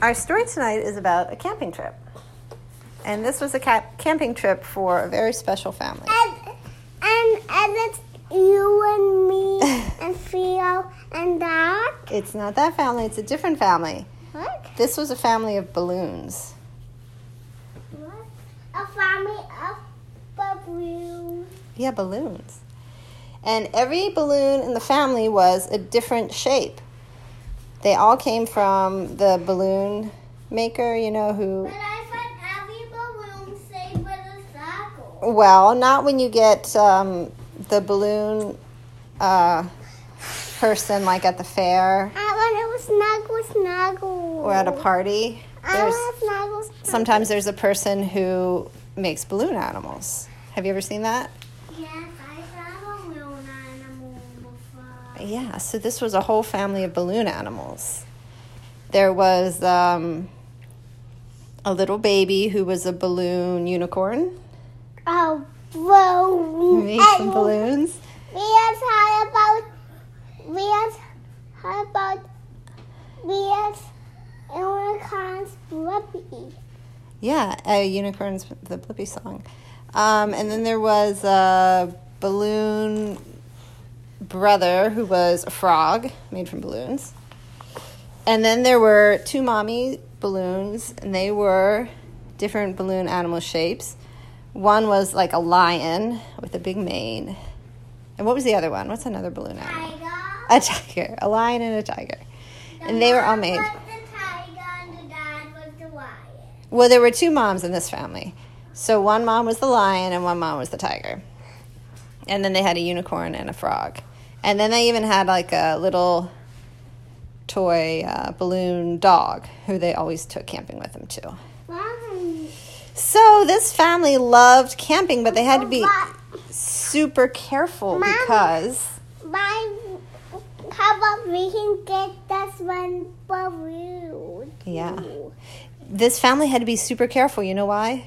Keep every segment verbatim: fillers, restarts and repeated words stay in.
Our story tonight is about a camping trip. And this was a cap- camping trip for a very special family. And, and, and it's you and me and Theo and Doc. It's not that family. It's a different family. What? This was a family of balloons. What? A family of balloons. Yeah, balloons. And every balloon in the family was a different shape. They all came from the balloon maker, you know, who... But I thought every balloon stayed with a circle. Well, not when you get um, the balloon uh, person, like, at the fair. I want to snuggle, snuggle. Or at a party. I want to snuggle, snuggle. Sometimes there's a person who makes balloon animals. Have you ever seen that? Yes. Yeah, so this was a whole family of balloon animals. There was um, a little baby who was a balloon unicorn. Oh, whoa. Made some balloons. We are talking about, we are talking about, we are unicorns Blippi. Yeah, a unicorn's the Blippi song. Um, and then there was a balloon... brother who was a frog made from balloons, and then there were two mommy balloons, and they were different balloon animal shapes. One was like a lion with a big mane, and what was the other one? What's another balloon animal? Tiger. A tiger, a lion, and a tiger, the and they were all made. Was the tiger and the dad was the lion. Well, there were two moms in this family, so one mom was the lion and one mom was the tiger, and then they had a unicorn and a frog. And then they even had, like, a little toy uh, balloon dog who they always took camping with them, too. Wow. So this family loved camping, but they had to be super careful Mom, because... My, how about we can get this one balloon? Yeah. This family had to be super careful. You know why? Wow.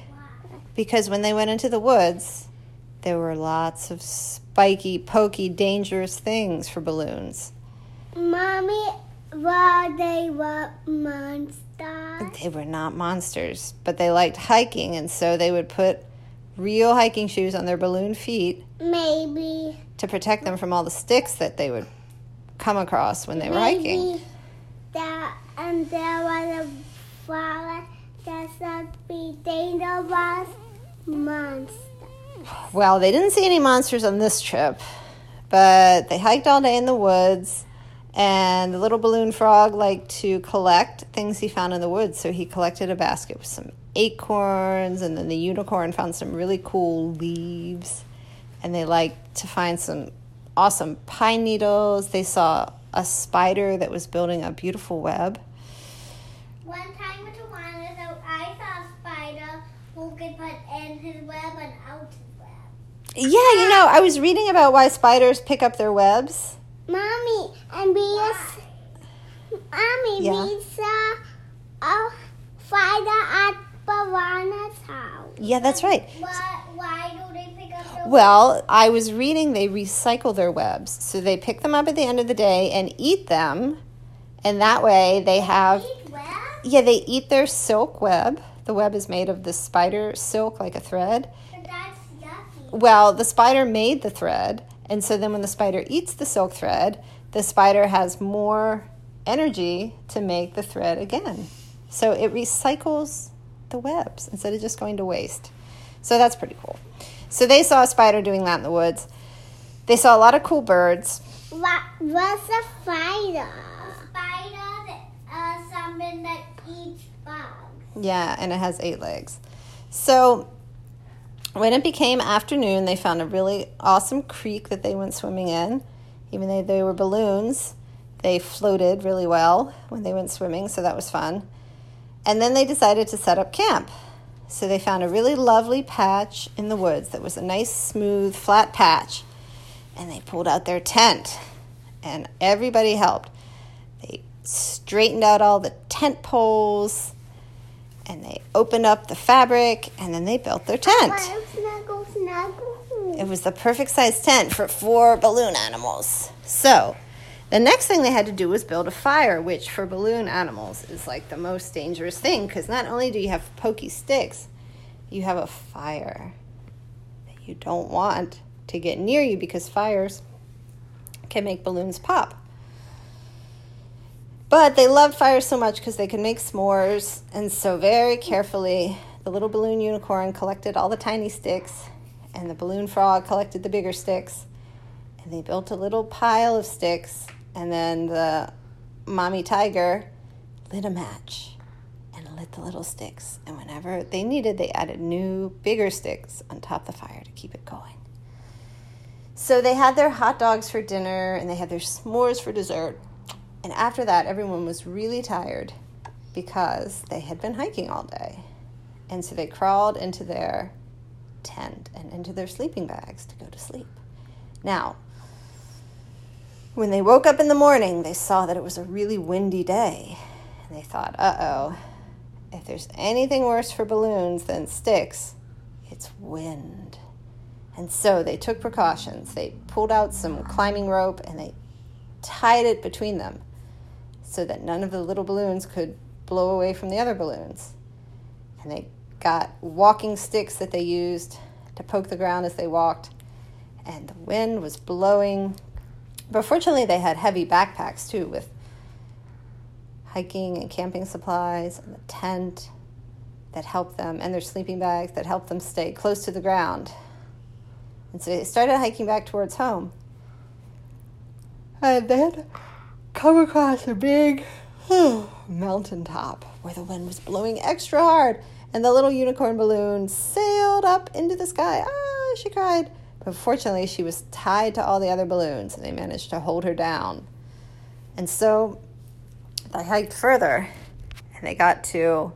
Because when they went into the woods... There were lots of spiky, pokey, dangerous things for balloons. Mommy, well, they were monsters. They were not monsters, but they liked hiking, and so they would put real hiking shoes on their balloon feet. Maybe. To protect them from all the sticks that they would come across when they Maybe were hiking. That, and there was a flower that said be dangerous monsters. Well, they didn't see any monsters on this trip, but they hiked all day in the woods, and the little balloon frog liked to collect things he found in the woods, so he collected a basket with some acorns, and then the unicorn found some really cool leaves, and they liked to find some awesome pine needles. They saw a spider that was building a beautiful web. One time with Tawana, I saw a spider who could put in his web and out. Yeah, you know, I was reading about why spiders pick up their webs. Mommy, and we why? Mommy, yeah. we saw a spider at Bavana's house. Yeah, that's right. Why, why do they pick up their well, webs? Well, I was reading they recycle their webs. So they pick them up at the end of the day and eat them. And that way they have... They eat webs? Yeah, they eat their silk web. The web is made of the spider silk, like a thread. Well, the spider made the thread, and so then when the spider eats the silk thread, the spider has more energy to make the thread again. So it recycles the webs instead of just going to waste. So that's pretty cool. So they saw a spider doing that in the woods. They saw a lot of cool birds. What was a spider? A spider uh, something that eats bugs. Yeah, and it has eight legs. So... When it became afternoon, they found a really awesome creek that they went swimming in. Even though they were balloons, they floated really well when they went swimming, so that was fun. And then they decided to set up camp. So they found a really lovely patch in the woods that was a nice, smooth, flat patch. And they pulled out their tent, and everybody helped. They straightened out all the tent poles. And they opened up the fabric, and then they built their tent. Snuggle, snuggle. It was the perfect size tent for four balloon animals. So The next thing they had to do was build a fire, which for balloon animals is like the most dangerous thing, because not only do you have pokey sticks, you have a fire that you don't want to get near you because fires can make balloons pop. But they loved fire so much because they could make s'mores, and so very carefully the little balloon unicorn collected all the tiny sticks, and the balloon frog collected the bigger sticks, and they built a little pile of sticks, and then the mommy tiger lit a match and lit the little sticks, and whenever they needed, they added new, bigger sticks on top of the fire to keep it going. So they had their hot dogs for dinner, and they had their s'mores for dessert. And after that, everyone was really tired because they had been hiking all day. And so they crawled into their tent and into their sleeping bags to go to sleep. Now, when they woke up in the morning, they saw that it was a really windy day. And they thought, uh-oh, if there's anything worse for balloons than sticks, it's wind. And so they took precautions. They pulled out some climbing rope and they tied it between them so that none of the little balloons could blow away from the other balloons. And they got walking sticks that they used to poke the ground as they walked. And the wind was blowing. But fortunately, they had heavy backpacks, too, with hiking and camping supplies and the tent that helped them, and their sleeping bags that helped them stay close to the ground. And so they started hiking back towards home. And they had to come across a big mountaintop where the wind was blowing extra hard. And the little unicorn balloon sailed up into the sky. Ah, she cried. But fortunately, she was tied to all the other balloons, and they managed to hold her down. And so they hiked further, and they got to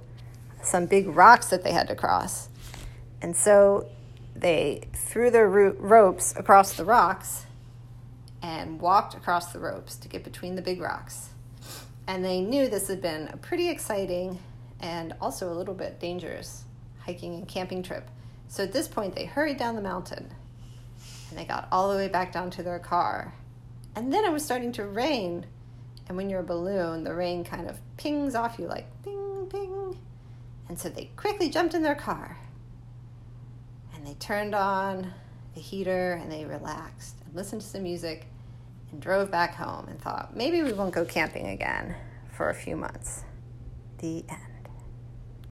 some big rocks that they had to cross. And so they threw their ro- ropes across the rocks and walked across the ropes to get between the big rocks. And they knew this had been a pretty exciting and also a little bit dangerous hiking and camping trip. So at this point, they hurried down the mountain, and they got all the way back down to their car. And then it was starting to rain. And when you're a balloon, the rain kind of pings off you like ping, ping. And so they quickly jumped in their car, and they turned on the heater, and they relaxed and listened to some music and drove back home and thought, maybe we won't go camping again for a few months. The end.